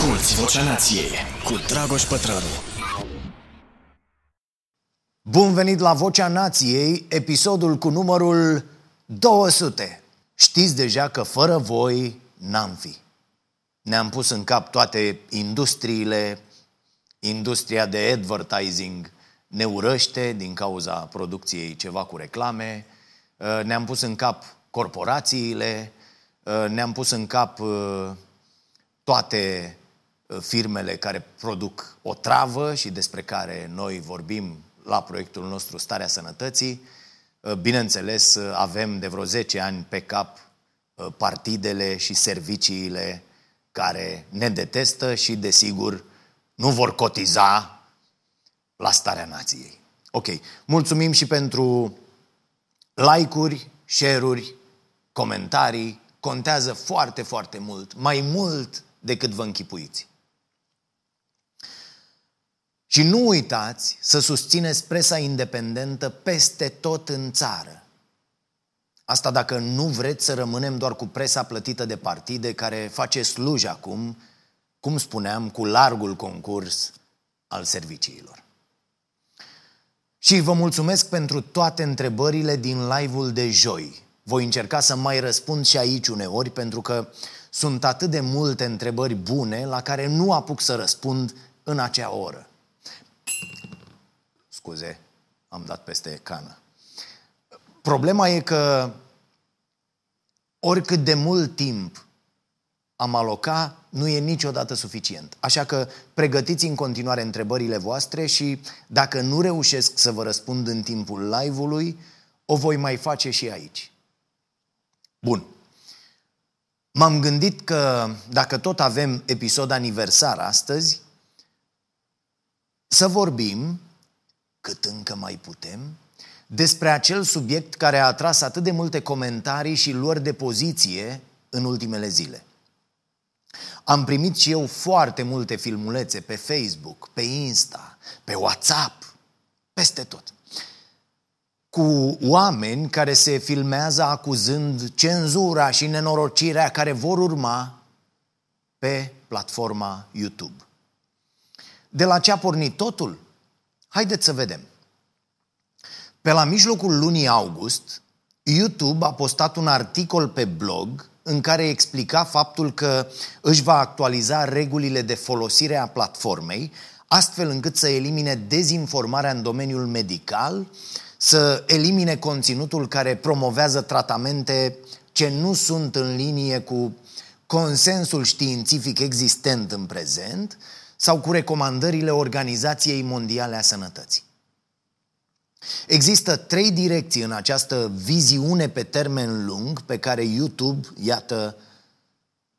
Asculți Vocea Nației cu Dragoș Pătrălu. Bun venit la Vocea Nației, episodul cu numărul 200. Știți deja că fără voi n-am fi. Ne-am pus în cap toate industriile. Industria de advertising ne urăște din cauza producției ceva cu reclame. Ne-am pus în cap corporațiile. Ne-am pus în cap toate firmele care produc otravă și despre care noi vorbim la proiectul nostru Starea Sănătății. Bineînțeles, avem de vreo 10 ani pe cap partidele și serviciile care ne detestă și, desigur, nu vor cotiza la Starea Nației. Ok, mulțumim și pentru like-uri, share-uri, comentarii. Contează foarte, foarte mult, mai mult decât vă închipuiți. Și nu uitați să susțineți presa independentă peste tot în țară. Asta dacă nu vreți să rămânem doar cu presa plătită de partide, care face sluj acum, cum spuneam, cu largul concurs al serviciilor. Și vă mulțumesc pentru toate întrebările din live-ul de joi. Voi încerca să mai răspund și aici uneori, pentru că sunt atât de multe întrebări bune la care nu apuc să răspund în acea oră. Scuze, am dat peste cană. Problema e că oricât de mult timp am alocat, nu e niciodată suficient. Așa că pregătiți în continuare întrebările voastre și dacă nu reușesc să vă răspund în timpul live-ului, o voi mai face și aici. Bun. M-am gândit că dacă tot avem episod aniversar astăzi, să vorbim, cât încă mai putem, despre acel subiect care a atras atât de multe comentarii și luări de poziție în ultimele zile. Am primit și eu foarte multe filmulețe pe Facebook, pe Insta, pe WhatsApp, peste tot, cu oameni care se filmează acuzând cenzura și nenorocirea care vor urma pe platforma YouTube. De la ce a pornit totul? Haideți să vedem. Pe la mijlocul lunii august, YouTube a postat un articol pe blog în care explica faptul că își va actualiza regulile de folosire a platformei, astfel încât să elimine dezinformarea în domeniul medical, să elimine conținutul care promovează tratamente ce nu sunt în linie cu consensul științific existent în prezent sau cu recomandările Organizației Mondiale a Sănătății. Există trei direcții în această viziune pe termen lung pe care YouTube, iată,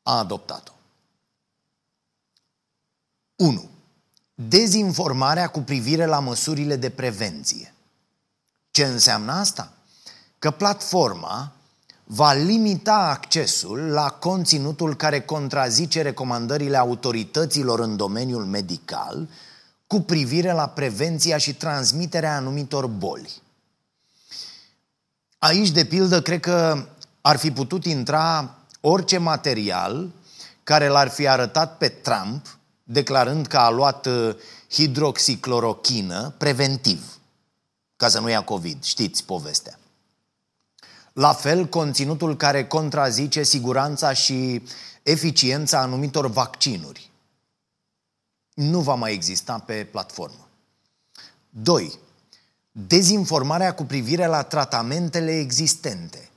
a adoptat-o. 1. Dezinformarea cu privire la măsurile de prevenție. Ce înseamnă asta? Că platforma va limita accesul la conținutul care contrazice recomandările autorităților în domeniul medical cu privire la prevenția și transmiterea anumitor boli. Aici, de pildă, cred că ar fi putut intra orice material care l-ar fi arătat pe Trump, declarând că a luat hidroxiclorochină preventiv, ca să nu ia COVID, știți povestea. La fel, conținutul care contrazice siguranța și eficiența anumitor vaccinuri nu va mai exista pe platformă. 2. Dezinformarea cu privire la tratamentele existente.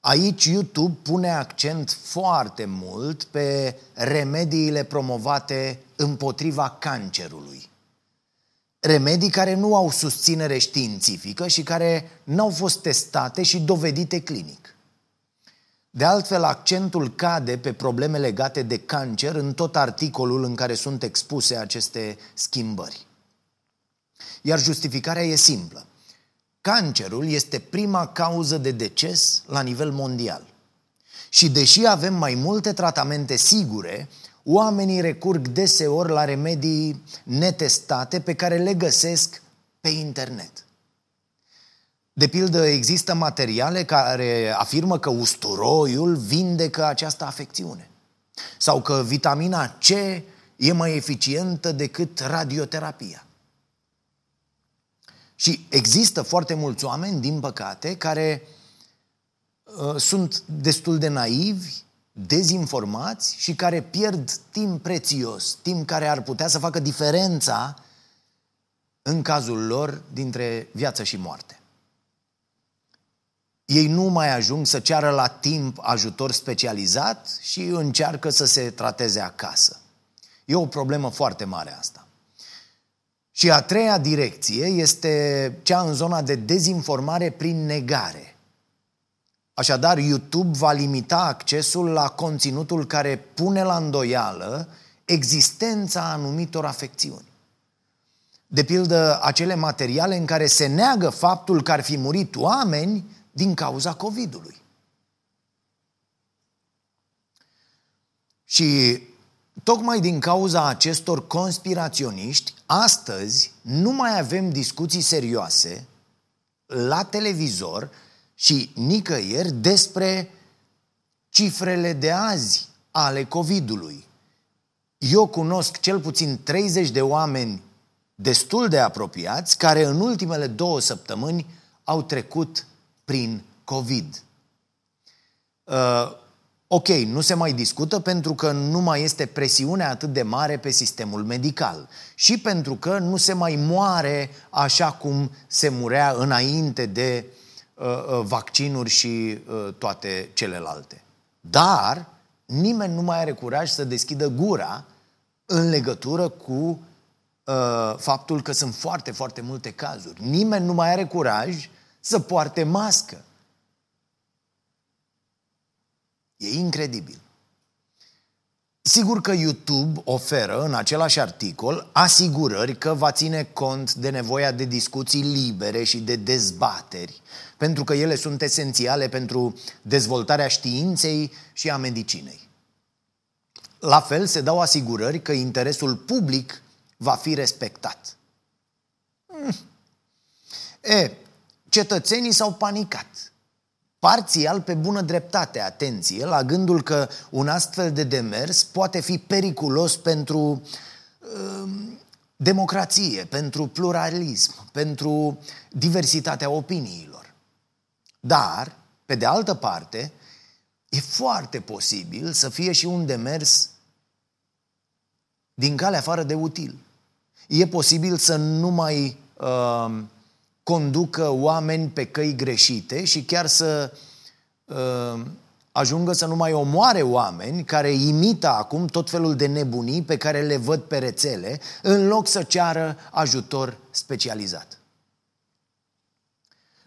Aici YouTube pune accent foarte mult pe remediile promovate împotriva cancerului. Remedii care nu au susținere științifică și care n-au fost testate și dovedite clinic. De altfel, accentul cade pe probleme legate de cancer în tot articolul în care sunt expuse aceste schimbări. Iar justificarea e simplă. Cancerul este prima cauză de deces la nivel mondial. Și deși avem mai multe tratamente sigure, oamenii recurg deseori la remedii netestate pe care le găsesc pe internet. De pildă, există materiale care afirmă că usturoiul vindecă această afecțiune sau că vitamina C e mai eficientă decât radioterapia. Și există foarte mulți oameni, din păcate, care sunt destul de naivi, dezinformați și care pierd timp prețios, timp care ar putea să facă diferența în cazul lor dintre viață și moarte. Ei nu mai ajung să ceară la timp ajutor specializat și încearcă să se trateze acasă. E o problemă foarte mare asta. Și a treia direcție este cea în zona de dezinformare prin negare. Așadar, YouTube va limita accesul la conținutul care pune la îndoială existența anumitor afecțiuni. De pildă, acele materiale în care se neagă faptul că ar fi murit oameni din cauza COVID-ului. Și tocmai din cauza acestor conspiraționiști, astăzi nu mai avem discuții serioase la televizor și nicăieri despre cifrele de azi ale COVID-ului. Eu cunosc cel puțin 30 de oameni destul de apropiați care în ultimele 2 săptămâni au trecut prin COVID. Ok, nu se mai discută pentru că nu mai este presiunea atât de mare pe sistemul medical și pentru că nu se mai moare așa cum se murea înainte de vaccinuri și toate celelalte. Dar nimeni nu mai are curaj să deschidă gura în legătură cu faptul că sunt foarte, foarte multe cazuri. Nimeni nu mai are curaj să poarte mască. E incredibil. Sigur că YouTube oferă în același articol asigurări că va ține cont de nevoia de discuții libere și de dezbateri, pentru că ele sunt esențiale pentru dezvoltarea științei și a medicinei. La fel se dau asigurări că interesul public va fi respectat. Cetățenii s-au panicat. Parțial pe bună dreptate, atenție, la gândul că un astfel de demers poate fi periculos pentru democrație, pentru pluralism, pentru diversitatea opiniilor. Dar, pe de altă parte, e foarte posibil să fie și un demers din calea afară de util. E posibil să nu mai conducă oameni pe căi greșite și chiar să ajungă să nu mai omoare oameni care imită acum tot felul de nebunii pe care le văd pe rețele, în loc să ceară ajutor specializat.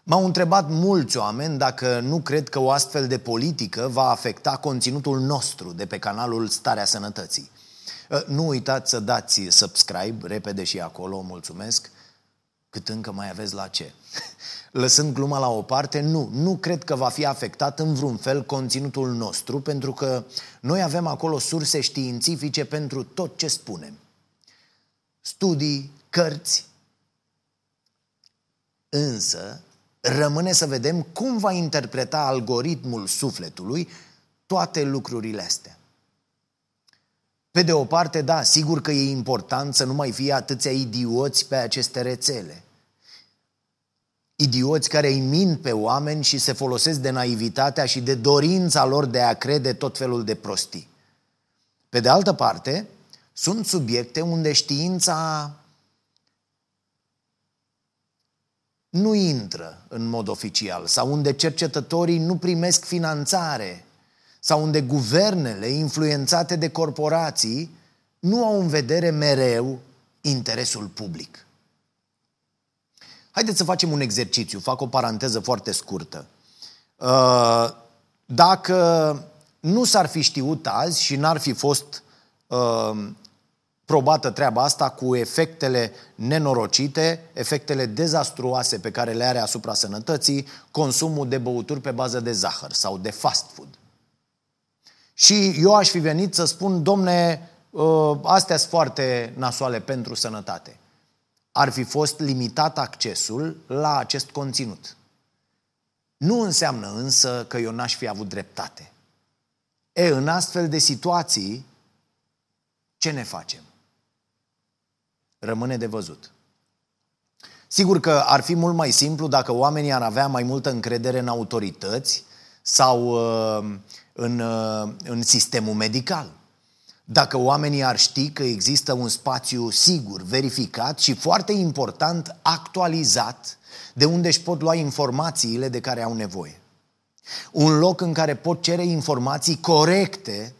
M-au întrebat mulți oameni dacă nu cred că o astfel de politică va afecta conținutul nostru de pe canalul Starea Sănătății. Nu uitați să dați subscribe repede și acolo, mulțumesc, cât încă mai aveți la ce. Lăsând gluma la o parte, nu cred că va fi afectat în vreun fel conținutul nostru, pentru că noi avem acolo surse științifice pentru tot ce spunem. Studii, cărți. Însă, rămâne să vedem cum va interpreta algoritmul sufletului toate lucrurile astea. Pe de o parte, da, sigur că e important să nu mai fie atâția idioți pe aceste rețele. Idioți care îi mint pe oameni și se folosesc de naivitatea și de dorința lor de a crede tot felul de prostii. Pe de altă parte, sunt subiecte unde știința nu intră în mod oficial sau unde cercetătorii nu primesc finanțare sau unde guvernele influențate de corporații nu au în vedere mereu interesul public. Haideți să facem un exercițiu, fac o paranteză foarte scurtă. Dacă nu s-ar fi știut azi și n-ar fi fost probată treaba asta cu efectele nenorocite, efectele dezastruoase pe care le are asupra sănătății, consumul de băuturi pe bază de zahăr sau de fast food, și eu aș fi venit să spun, domne, astea sunt foarte nasoale pentru sănătate, ar fi fost limitat accesul la acest conținut. Nu înseamnă însă că eu n-aș fi avut dreptate. În astfel de situații, Ce ne facem? Rămâne de văzut. Sigur că ar fi mult mai simplu dacă oamenii ar avea mai multă încredere în autorități sau în sistemul medical. Dacă oamenii ar ști că există un spațiu sigur, verificat și, foarte important, actualizat, de unde își pot lua informațiile de care au nevoie. Un loc în care pot cere informații corecte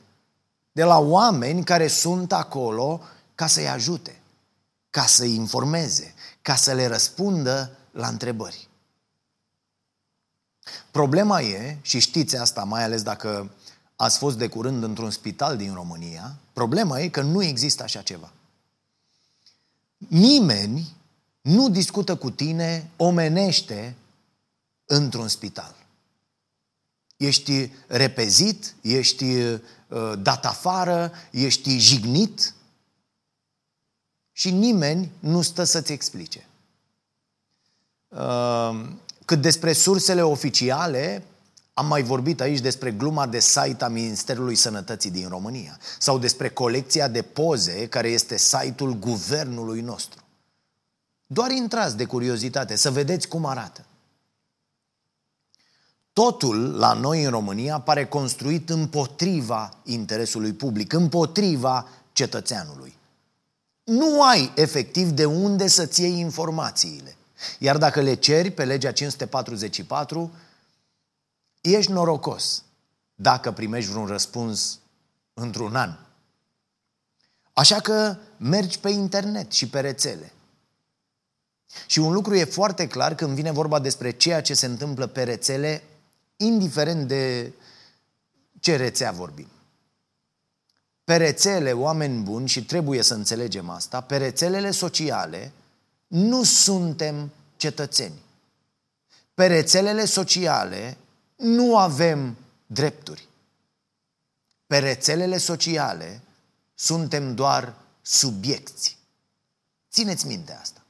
de la oameni care sunt acolo ca să-i ajute, ca să-i informeze, ca să le răspundă la întrebări. Problema e, și știți asta, mai ales dacă ați fost de curând într-un spital din România, problema e că nu există așa ceva. Nimeni nu discută cu tine omenește într-un spital. Ești repezit, ești dat afară, ești jignit și nimeni nu stă să-ți explice. Cât despre sursele oficiale, am mai vorbit aici despre gluma de site a Ministerului Sănătății din România sau despre colecția de poze care este site-ul guvernului nostru. Doar intrați de curiozitate să vedeți cum arată. Totul la noi în România pare construit împotriva interesului public, împotriva cetățeanului. Nu ai efectiv de unde să-ți iei informațiile. Iar dacă le ceri pe legea 544, ești norocos dacă primești vreun răspuns într-un an. Așa că mergi pe internet și pe rețele. Și un lucru e foarte clar când vine vorba despre ceea ce se întâmplă pe rețele, indiferent de ce rețea vorbim. Pe rețele, oameni buni, și trebuie să înțelegem asta, pe rețelele sociale nu suntem cetățeni. Pe rețelele sociale nu avem drepturi. Pe rețelele sociale suntem doar subiecți. Țineți minte asta.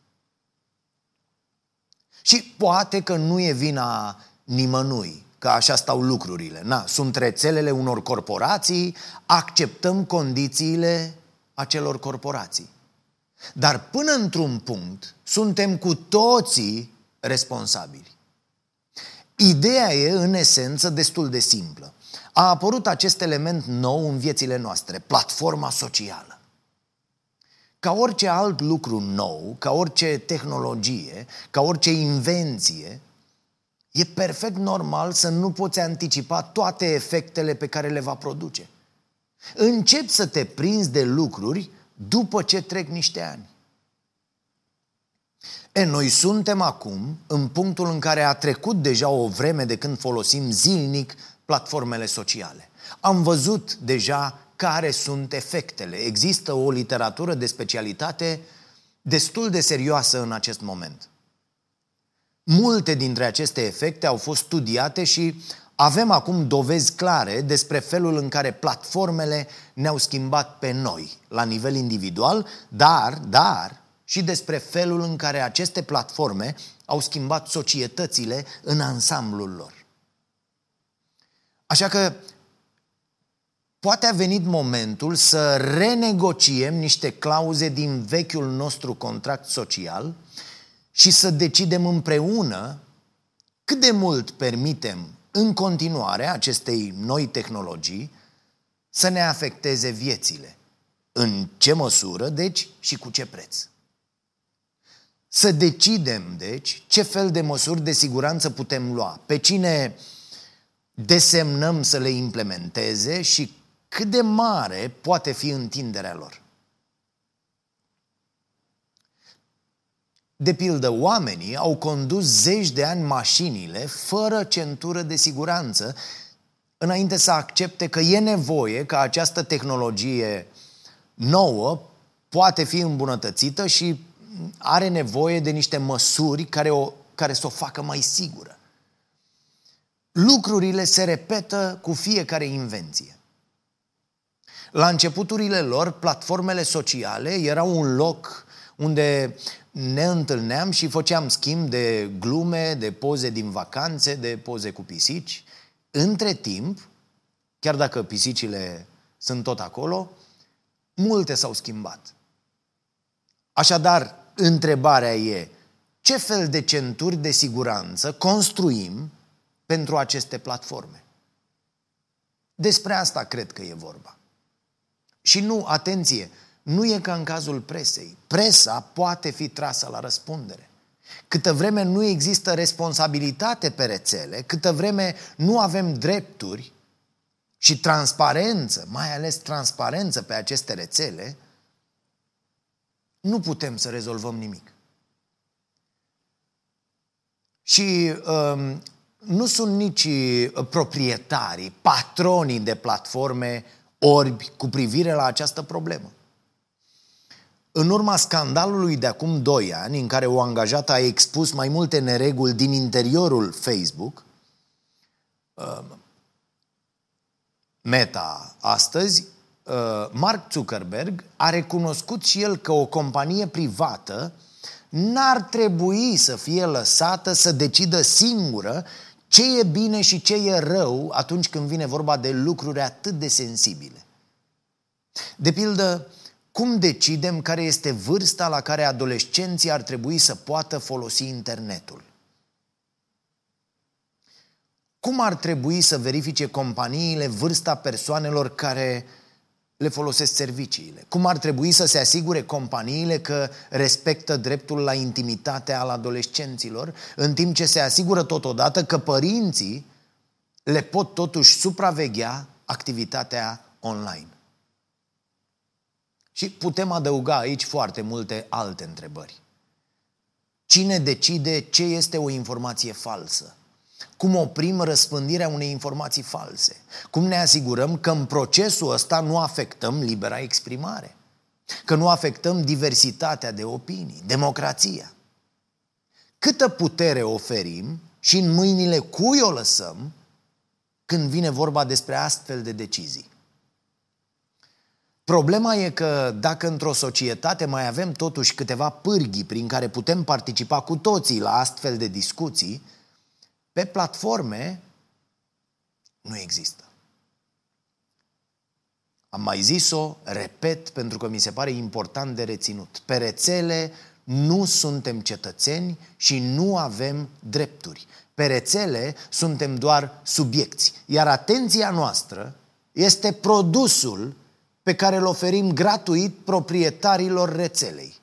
Și poate că nu e vina nimănui, că așa stau lucrurile. Sunt rețelele unor corporații, acceptăm condițiile acelor corporații. Dar până într-un punct, suntem cu toții responsabili. Ideea e, în esență, destul de simplă. A apărut acest element nou în viețile noastre, platforma socială. Ca orice alt lucru nou, ca orice tehnologie, ca orice invenție, e perfect normal să nu poți anticipa toate efectele pe care le va produce. Începi să te prinzi de lucruri după ce trec niște ani. Noi suntem acum în punctul în care a trecut deja o vreme de când folosim zilnic platformele sociale. Am văzut deja care sunt efectele. Există o literatură de specialitate destul de serioasă în acest moment. Multe dintre aceste efecte au fost studiate și avem acum dovezi clare despre felul în care platformele ne-au schimbat pe noi, la nivel individual, dar și despre felul în care aceste platforme au schimbat societățile în ansamblul lor. Așa că poate a venit momentul să renegociem niște clauze din vechiul nostru contract social și să decidem împreună cât de mult permitem în continuare acestei noi tehnologii să ne afecteze viețile. În ce măsură, deci, și cu ce preț. Să decidem, deci, ce fel de măsuri de siguranță putem lua, pe cine desemnăm să le implementeze și cât de mare poate fi întinderea lor. De pildă, oamenii au condus zeci de ani mașinile fără centură de siguranță înainte să accepte că e nevoie ca această tehnologie nouă poate fi îmbunătățită și are nevoie de niște măsuri care să o facă mai sigură. Lucrurile se repetă cu fiecare invenție. La începuturile lor, platformele sociale erau un loc unde ne întâlneam și făceam schimb de glume, de poze din vacanțe, de poze cu pisici. Între timp, chiar dacă pisicile sunt tot acolo, Multe s-au schimbat. Așadar, întrebarea e, ce fel de centuri de siguranță construim pentru aceste platforme? Despre asta cred că e vorba. Și nu, atenție, nu e ca în cazul presei. Presa poate fi trasă la răspundere. Câtă vreme nu există responsabilitate pe rețele, câtă vreme nu avem drepturi și transparență, mai ales transparență pe aceste rețele, nu putem să rezolvăm nimic. Și nu sunt nici proprietarii, patronii de platforme orbi cu privire la această problemă. În urma scandalului de acum 2 ani, în care o angajată a expus mai multe nereguli din interiorul Facebook, Meta astăzi, Mark Zuckerberg a recunoscut și el că o companie privată n-ar trebui să fie lăsată să decidă singură ce e bine și ce e rău atunci când vine vorba de lucruri atât de sensibile. De pildă, cum decidem care este vârsta la care adolescenții ar trebui să poată folosi internetul? Cum ar trebui să verifice companiile vârsta persoanelor care le folosesc serviciile? Cum ar trebui să se asigure companiile că respectă dreptul la intimitate al adolescenților, în timp ce se asigură totodată că părinții le pot totuși supraveghea activitatea online? Și putem adăuga aici foarte multe alte întrebări. Cine decide ce este o informație falsă? Cum oprim răspândirea unei informații false? Cum ne asigurăm că în procesul ăsta nu afectăm libera exprimare? Că nu afectăm diversitatea de opinii, democrația? Câtă putere oferim și în mâinile cui o lăsăm când vine vorba despre astfel de decizii? Problema e că dacă într-o societate mai avem totuși câteva pârghii prin care putem participa cu toții la astfel de discuții, pe platforme nu există. Am mai zis-o, repet, pentru că mi se pare important de reținut. Pe rețele nu suntem cetățeni și nu avem drepturi. Pe rețele suntem doar subiecți. Iar atenția noastră este produsul pe care îl oferim gratuit proprietarilor rețelei,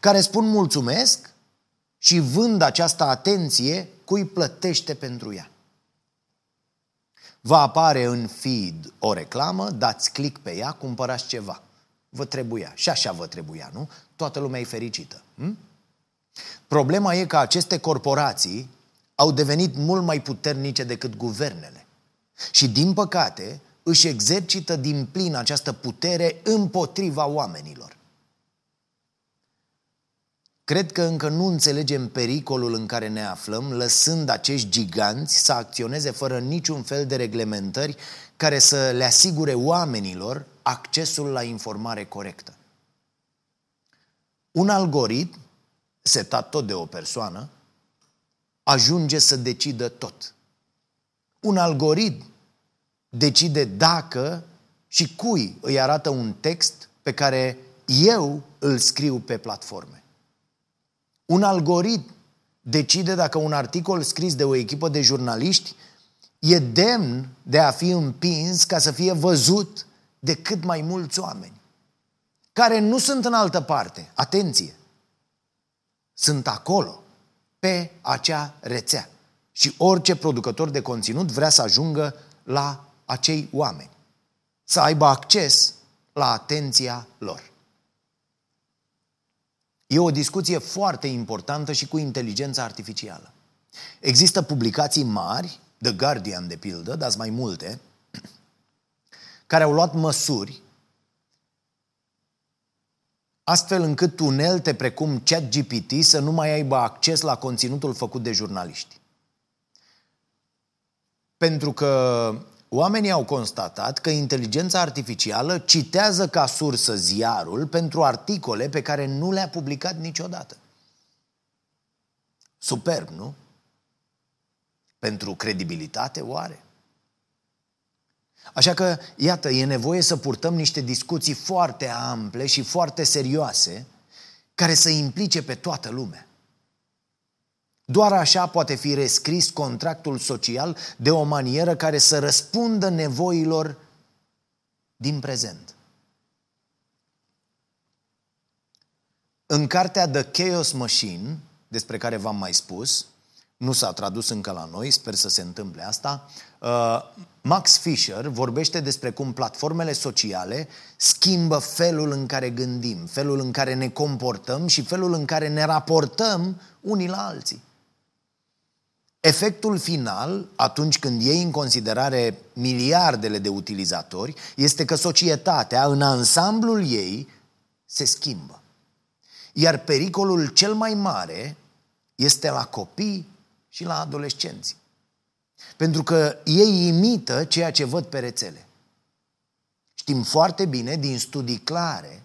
care spun mulțumesc și vând această atenție cui plătește pentru ea. Vă apare în feed o reclamă, dați click pe ea, cumpărați ceva. Vă trebuia. Și așa vă trebuia, nu? Toată lumea e fericită. Problema e că aceste corporații au devenit mult mai puternice decât guvernele. Și, din păcate, își exercită din plin această putere împotriva oamenilor. Cred că încă nu înțelegem pericolul în care ne aflăm, lăsând acești giganți să acționeze fără niciun fel de reglementări care să le asigure oamenilor accesul la informare corectă. Un algoritm, setat tot de o persoană, ajunge să decidă tot. Un algoritm decide dacă și cui îi arată un text pe care eu îl scriu pe platforme. Un algoritm decide dacă un articol scris de o echipă de jurnaliști e demn de a fi împins ca să fie văzut de cât mai mulți oameni, care nu sunt în altă parte, atenție, sunt acolo, pe acea rețea. Și orice producător de conținut vrea să ajungă la acei oameni, să aibă acces la atenția lor. E o discuție foarte importantă și cu inteligența artificială. Există publicații mari, The Guardian de pildă, dar mai multe, care au luat măsuri astfel încât unelte precum ChatGPT să nu mai aibă acces la conținutul făcut de jurnaliști. Pentru că oamenii au constatat că inteligența artificială citează ca sursă ziarul pentru articole pe care nu le-a publicat niciodată. Superb, nu? Pentru credibilitate, oare? Așa că, iată, e nevoie să purtăm niște discuții foarte ample și foarte serioase, care să implice pe toată lumea. Doar așa poate fi rescris contractul social de o manieră care să răspundă nevoilor din prezent. În cartea The Chaos Machine, despre care v-am mai spus, nu s-a tradus încă la noi, sper să se întâmple asta, Max Fisher vorbește despre cum platformele sociale schimbă felul în care gândim, felul în care ne comportăm și felul în care ne raportăm unii la alții. Efectul final, atunci când iei în considerare miliardele de utilizatori, este că societatea, în ansamblul ei, se schimbă. Iar pericolul cel mai mare este la copii și la adolescenți. Pentru că ei imită ceea ce văd pe rețele. Știm foarte bine din studii clare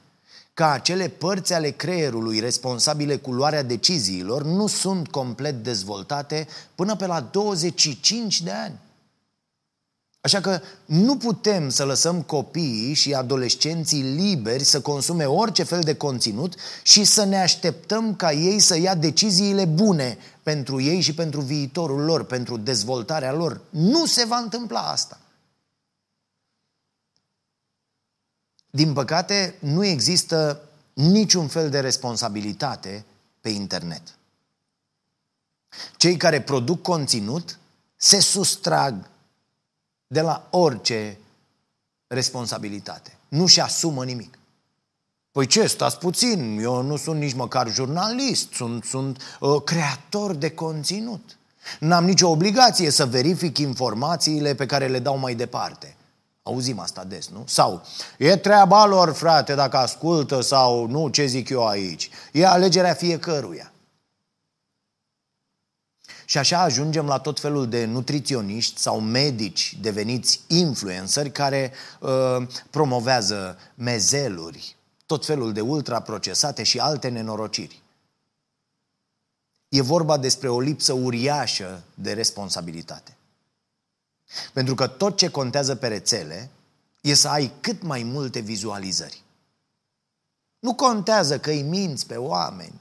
că acele părți ale creierului responsabile cu luarea deciziilor nu sunt complet dezvoltate până pe la 25 de ani. Așa că nu putem să lăsăm copiii și adolescenții liberi să consume orice fel de conținut și să ne așteptăm ca ei să ia deciziile bune pentru ei și pentru viitorul lor, pentru dezvoltarea lor. Nu se va întâmpla asta. Din păcate, nu există niciun fel de responsabilitate pe internet. Cei care produc conținut se sustrag de la orice responsabilitate. Nu și asumă nimic. Păi ce, stați puțin, eu nu sunt nici măcar jurnalist, sunt creator de conținut. N-am nicio obligație să verific informațiile pe care le dau mai departe. Auzim asta des, nu? Sau, e treaba lor, frate, dacă ascultă sau nu, ce zic eu aici. E alegerea fiecăruia. Și așa ajungem la tot felul de nutriționiști sau medici deveniți influenceri care promovează mezeluri, tot felul de ultraprocesate și alte nenorociri. E vorba despre o lipsă uriașă de responsabilitate. Pentru că tot ce contează pe rețele e să ai cât mai multe vizualizări. Nu contează că îi minți pe oameni.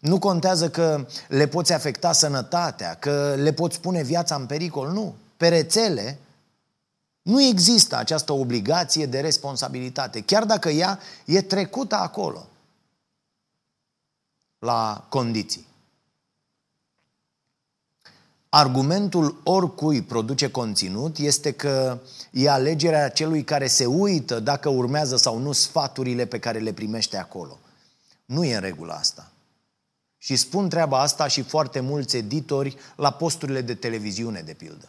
Nu contează că le poți afecta sănătatea, că le poți pune viața în pericol, nu. Pe rețele nu există această obligație de responsabilitate, chiar dacă ea e trecută acolo, la condiții. Argumentul oricui produce conținut este că e alegerea celui care se uită dacă urmează sau nu sfaturile pe care le primește acolo. Nu e în regulă asta. Și spun treaba asta și foarte mulți editori la posturile de televiziune, de pildă.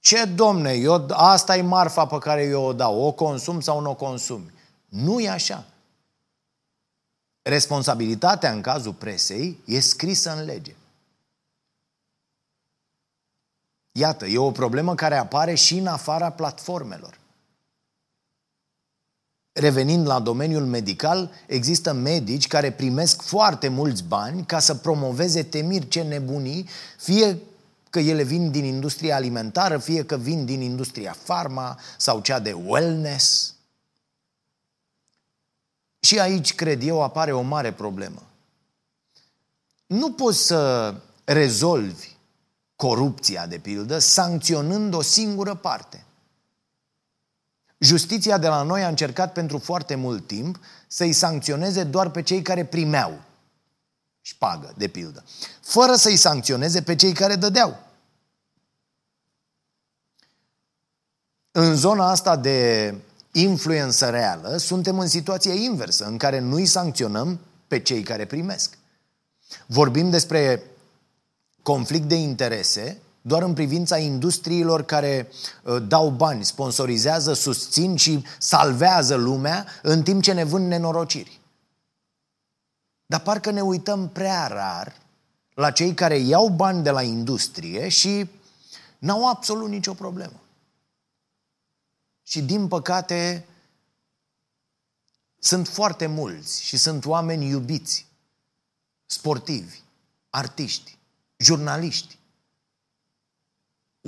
Ce, domne, asta e marfa pe care eu o dau, o consum sau nu o consumi? Nu e așa. Responsabilitatea în cazul presei e scrisă în lege. Iată, e o problemă care apare și în afara platformelor. Revenind la domeniul medical, există medici care primesc foarte mulți bani ca să promoveze temiri ce nebunii, fie că ele vin din industria alimentară, fie că vin din industria farma sau cea de wellness. Și aici, cred eu, apare o mare problemă. Nu poți să rezolvi corupția, de pildă, sancționând o singură parte. Justiția de la noi a încercat pentru foarte mult timp să-i sancționeze doar pe cei care primeau șpagă, de pildă, fără să-i sancționeze pe cei care dădeau. În zona asta de influență reală suntem în situație inversă, în care nu-i sancționăm pe cei care primesc. Vorbim despre conflict de interese doar în privința industriilor care dau bani, sponsorizează, susțin și salvează lumea în timp ce ne vând nenorociri. Dar parcă ne uităm prea rar la cei care iau bani de la industrie și n-au absolut nicio problemă. Și din păcate sunt foarte mulți și sunt oameni iubiți, sportivi, artiști, jurnaliști,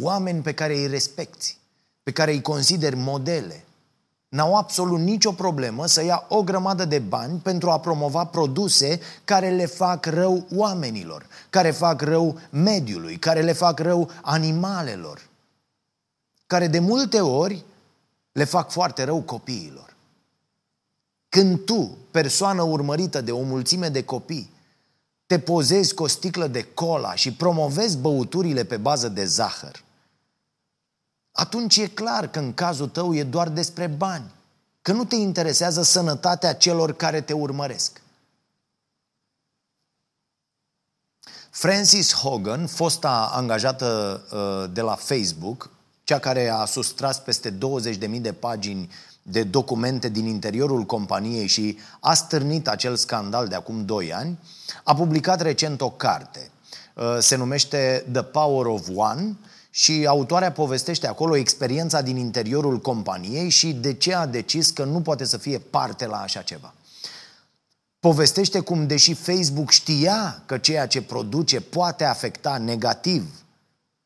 oameni pe care îi respecti, pe care îi consider modele, n-au absolut nicio problemă să ia o grămadă de bani pentru a promova produse care le fac rău oamenilor, care fac rău mediului, care le fac rău animalelor, care de multe ori le fac foarte rău copiilor. Când tu, persoană urmărită de o mulțime de copii, te pozezi cu o sticlă de cola și promovezi băuturile pe bază de zahăr, atunci e clar că în cazul tău e doar despre bani, că nu te interesează sănătatea celor care te urmăresc. Frances Haugen, fosta angajată de la Facebook, cea care a sustras peste 20.000 de pagini de documente din interiorul companiei și a stârnit acel scandal de acum 2 ani, a publicat recent o carte. Se numește The Power of One și autoarea povestește acolo experiența din interiorul companiei și de ce a decis că nu poate să fie parte la așa ceva. Povestește cum, deși Facebook știa că ceea ce produce poate afecta negativ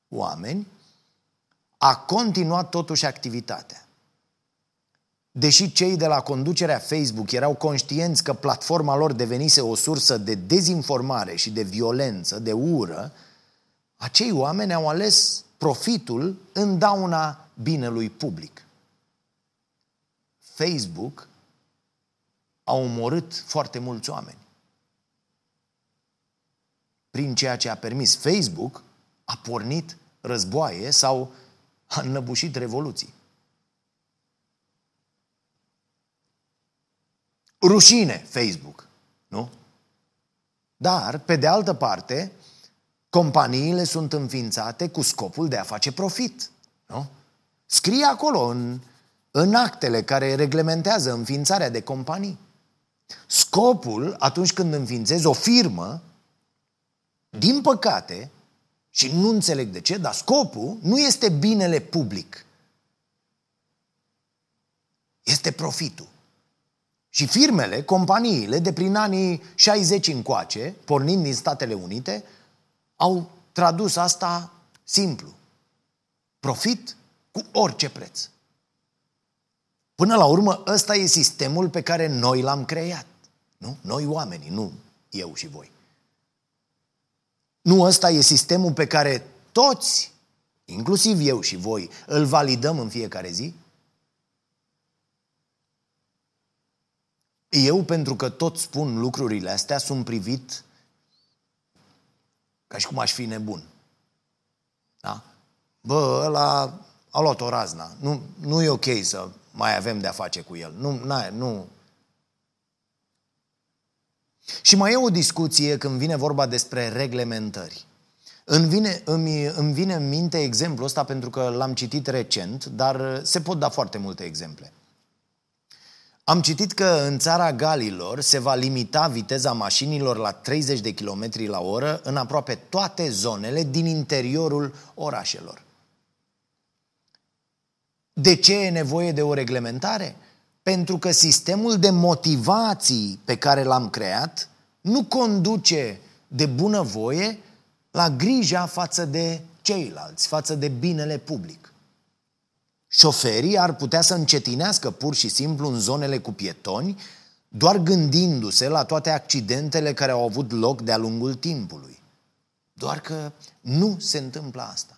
oameni, a continuat totuși activitatea. Deși cei de la conducerea Facebook erau conștienți că platforma lor devenise o sursă de dezinformare și de violență, de ură, acei oameni au ales profitul în dauna binelui public. Facebook a omorât foarte mulți oameni prin ceea ce a permis. Facebook a pornit războaie sau a înnăbușit revoluții. Rușine Facebook, nu? Dar, pe de altă parte, companiile sunt înființate cu scopul de a face profit, nu? Scrie acolo în actele care reglementează înființarea de companii. Scopul, atunci când înființezi o firmă, din păcate, și nu înțeleg de ce, dar scopul nu este binele public. Este profitul. Și firmele, companiile, de prin anii 60 încoace, pornind din Statele Unite, au tradus asta simplu. Profit cu orice preț. Până la urmă, ăsta e sistemul pe care noi l-am creat. Nu? Noi oamenii, nu eu și voi. Nu ăsta e sistemul pe care toți, inclusiv eu și voi, îl validăm în fiecare zi? Eu, pentru că tot spun lucrurile astea, sunt privit ca și cum aș fi nebun. Da? Bă, ăla a luat o razna. Nu e ok să mai avem de-a face cu el. Nu. Și mai e o discuție când vine vorba despre reglementări. Îmi vine în minte exemplul ăsta pentru că l-am citit recent, dar se pot da foarte multe exemple. Am citit că în țara Galilor se va limita viteza mașinilor la 30 de km la oră în aproape toate zonele din interiorul orașelor. De ce e nevoie de o reglementare? Pentru că sistemul de motivații pe care l-am creat nu conduce de bunăvoie la grija față de ceilalți, față de binele public. Șoferii ar putea să încetinească pur și simplu în zonele cu pietoni, doar gândindu-se la toate accidentele care au avut loc de-a lungul timpului. Doar că nu se întâmplă asta.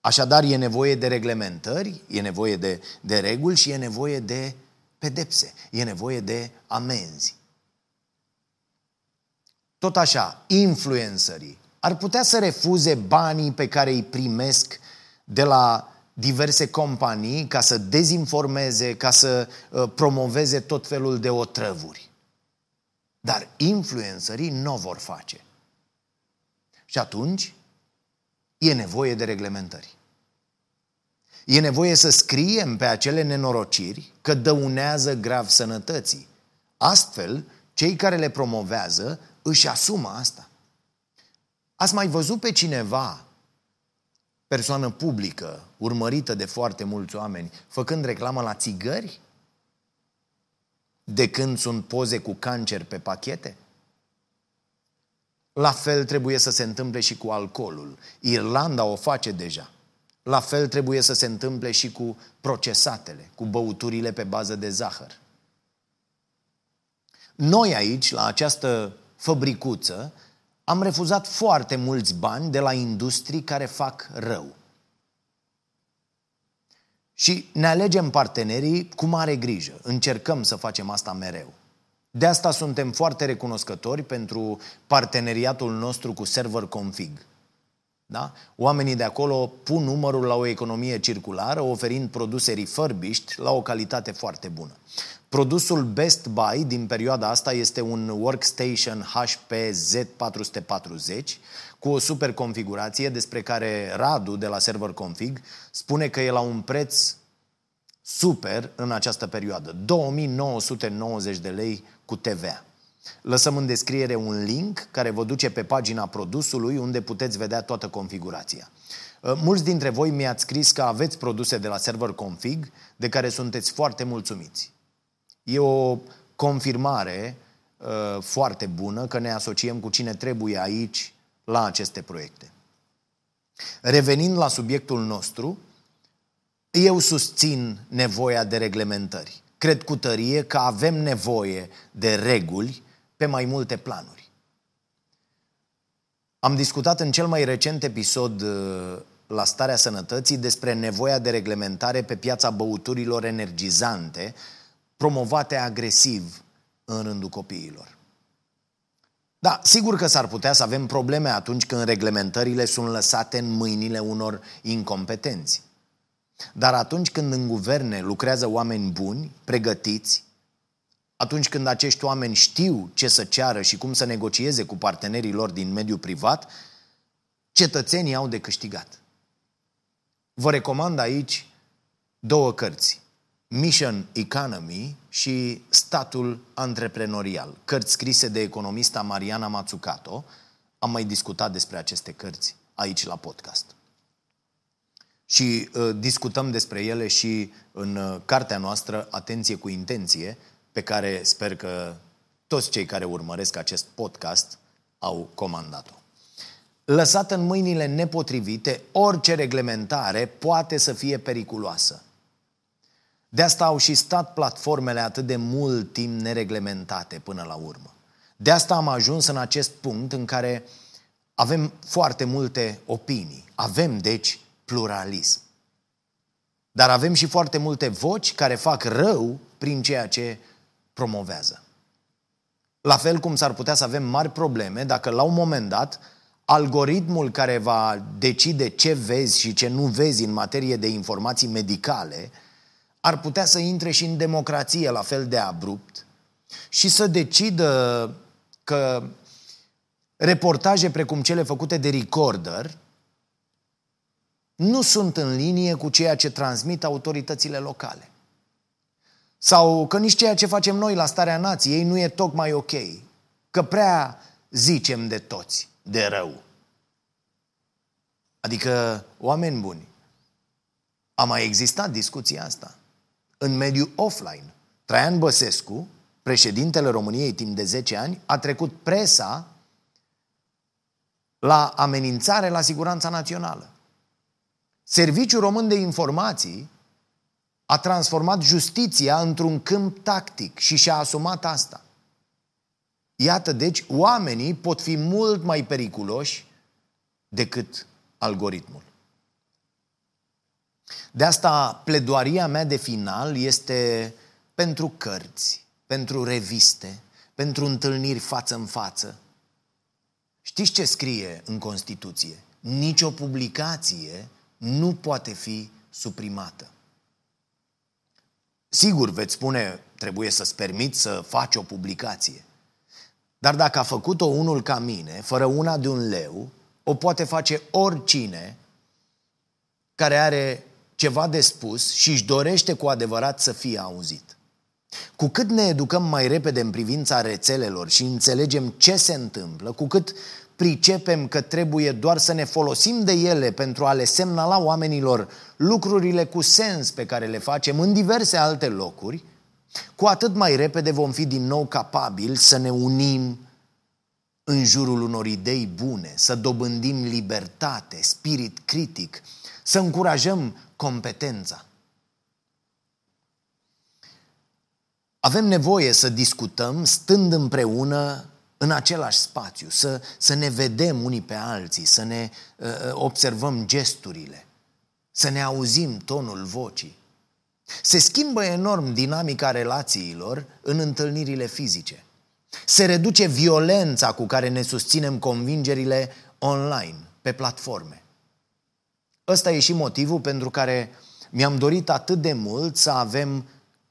Așadar, e nevoie de reglementări, e nevoie de reguli și e nevoie de pedepse, e nevoie de amenzi. Tot așa, influencerii ar putea să refuze banii pe care îi primesc de la diverse companii ca să dezinformeze, ca să promoveze tot felul de otrăvuri. Dar influencerii nu vor face. Și atunci e nevoie de reglementări. E nevoie să scriem pe acele nenorociri că dăunează grav sănătății. Astfel, cei care le promovează își asumă asta. Ați mai văzut pe cineva, persoană publică, urmărită de foarte mulți oameni, făcând reclamă la țigări? De când sunt poze cu cancer pe pachete? La fel trebuie să se întâmple și cu alcoolul. Irlanda o face deja. La fel trebuie să se întâmple și cu procesatele, cu băuturile pe bază de zahăr. Noi aici, la această fabricuță, am refuzat foarte mulți bani de la industrii care fac rău. Și ne alegem partenerii cu mare grijă. Încercăm să facem asta mereu. De asta suntem foarte recunoscători pentru parteneriatul nostru cu Server Config. Da? Oamenii de acolo pun numărul la o economie circulară, oferind produse refurbished la o calitate foarte bună. Produsul Best Buy din perioada asta este un workstation HP Z440 cu o super configurație despre care Radu de la Server Config spune că e la un preț super în această perioadă, 2990 de lei cu TVA. Lăsăm în descriere un link care vă duce pe pagina produsului unde puteți vedea toată configurația. Mulți dintre voi mi-ați scris că aveți produse de la Server Config de care sunteți foarte mulțumiți. E o confirmare foarte bună că ne asociem cu cine trebuie aici la aceste proiecte. Revenind la subiectul nostru, eu susțin nevoia de reglementări. Cred cu tărie că avem nevoie de reguli pe mai multe planuri. Am discutat în cel mai recent episod la Starea Sănătății despre nevoia de reglementare pe piața băuturilor energizante, promovate agresiv în rândul copiilor. Da, sigur că s-ar putea să avem probleme atunci când reglementările sunt lăsate în mâinile unor incompetenți. Dar atunci când în guverne lucrează oameni buni, pregătiți, atunci când acești oameni știu ce să ceară și cum să negocieze cu partenerii lor din mediul privat, cetățenii au de câștigat. Vă recomand aici două cărți. Mission Economy și Statul Antreprenorial, cărți scrise de economista Mariana Mazzucato. Am mai discutat despre aceste cărți aici la podcast. Și discutăm despre ele și în cartea noastră Atenție cu Intenție, pe care sper că toți cei care urmăresc acest podcast au comandat-o. Lăsată în mâinile nepotrivite, orice reglementare poate să fie periculoasă. De asta au și stat platformele atât de mult timp nereglementate până la urmă. De asta am ajuns în acest punct în care avem foarte multe opinii. Avem, deci, pluralism. Dar avem și foarte multe voci care fac rău prin ceea ce promovează. La fel cum s-ar putea să avem mari probleme dacă la un moment dat algoritmul care va decide ce vezi și ce nu vezi în materie de informații medicale ar putea să intre și în democrație la fel de abrupt și să decidă că reportaje precum cele făcute de Recorder nu sunt în linie cu ceea ce transmit autoritățile locale. Sau că nici ceea ce facem noi la Starea Nației nu e tocmai ok, că prea zicem de toți, de rău. Adică, oameni buni, a mai existat discuția asta. În mediul offline, Traian Băsescu, președintele României timp de 10 ani, a trecut presa la amenințare la siguranța națională. Serviciul Român de Informații a transformat justiția într-un câmp tactic și și-a asumat asta. Iată, deci, oamenii pot fi mult mai periculoși decât algoritmul. De asta, pledoaria mea de final este pentru cărți, pentru reviste, pentru întâlniri față în față. Știți ce scrie în Constituție? Nici o publicație nu poate fi suprimată. Sigur, veți spune, trebuie să-ți permiți să faci o publicație. Dar dacă a făcut-o unul ca mine, fără una de un leu, o poate face oricine care are ceva de spus și își dorește cu adevărat să fie auzit. Cu cât ne educăm mai repede în privința rețelelor și înțelegem ce se întâmplă, cu cât pricepem că trebuie doar să ne folosim de ele pentru a le semnala oamenilor lucrurile cu sens pe care le facem în diverse alte locuri, cu atât mai repede vom fi din nou capabili să ne unim în jurul unor idei bune, să dobândim libertate, spirit critic, să încurajăm competența. Avem nevoie să discutăm stând împreună în același spațiu, să ne vedem unii pe alții, să ne observăm gesturile, să ne auzim tonul vocii. Se schimbă enorm dinamica relațiilor în întâlnirile fizice. Se reduce violența cu care ne susținem convingerile online, pe platforme. Ăsta e și motivul pentru care mi-am dorit atât de mult să avem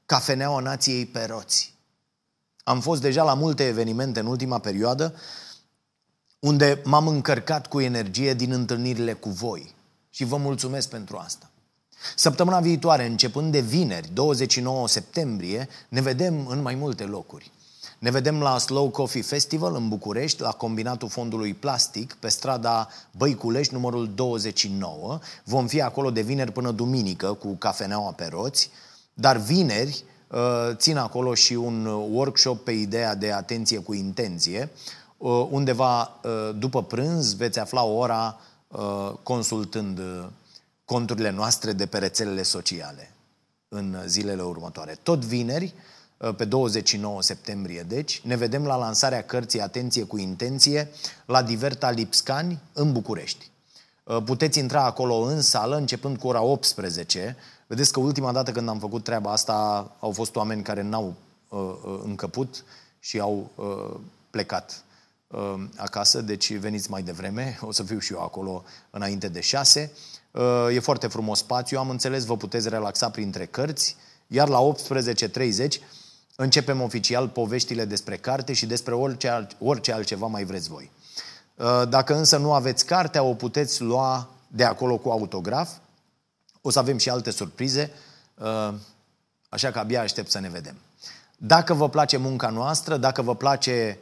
Cafeneaua Nației pe roți. Am fost deja la multe evenimente în ultima perioadă unde m-am încărcat cu energie din întâlnirile cu voi și vă mulțumesc pentru asta. Săptămâna viitoare, începând de vineri, 29 septembrie, ne vedem în mai multe locuri. Ne vedem la Slow Coffee Festival în București, la Combinatul Fondului Plastic, pe strada Băiculești, numărul 29. Vom fi acolo de vineri până duminică cu Cafeneaua pe roți, dar vineri țin acolo și un workshop pe ideea de Atenție cu Intenție. Undeva după prânz veți afla ora consultând conturile noastre de pe rețelele sociale în zilele următoare. Tot vineri, pe 29 septembrie, deci, ne vedem la lansarea cărții Atenție cu Intenție la Diverta Lipscani în București. Puteți intra acolo în sală începând cu ora 18. Vedeți că ultima dată când am făcut treaba asta au fost oameni care n-au încăput și au plecat acasă, deci veniți mai devreme, o să fiu și eu acolo înainte de 6. E foarte frumos spațiu, am înțeles, vă puteți relaxa printre cărți, iar la 18:30 începem oficial poveștile despre carte și despre orice altceva mai vreți voi. Dacă însă nu aveți cartea, o puteți lua de acolo cu autograf. O să avem și alte surprize, așa că abia aștept să ne vedem. Dacă vă place munca noastră, dacă vă place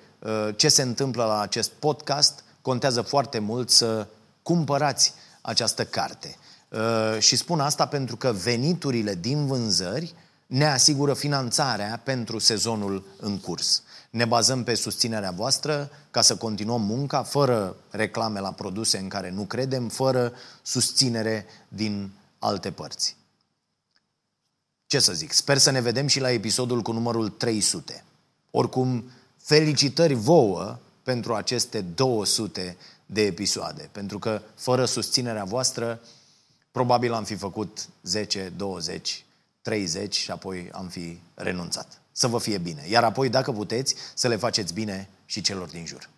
ce se întâmplă la acest podcast, contează foarte mult să cumpărați această carte. Și spun asta pentru că veniturile din vânzări ne asigură finanțarea pentru sezonul în curs. Ne bazăm pe susținerea voastră ca să continuăm munca fără reclame la produse în care nu credem, fără susținere din alte părți. Ce să zic, sper să ne vedem și la episodul cu numărul 300. Oricum, felicitări vouă pentru aceste 200 de episoade, pentru că fără susținerea voastră probabil am fi făcut 10, 20, 30 și apoi am fi renunțat. Să vă fie bine. Iar apoi, dacă puteți, să le faceți bine și celor din jur.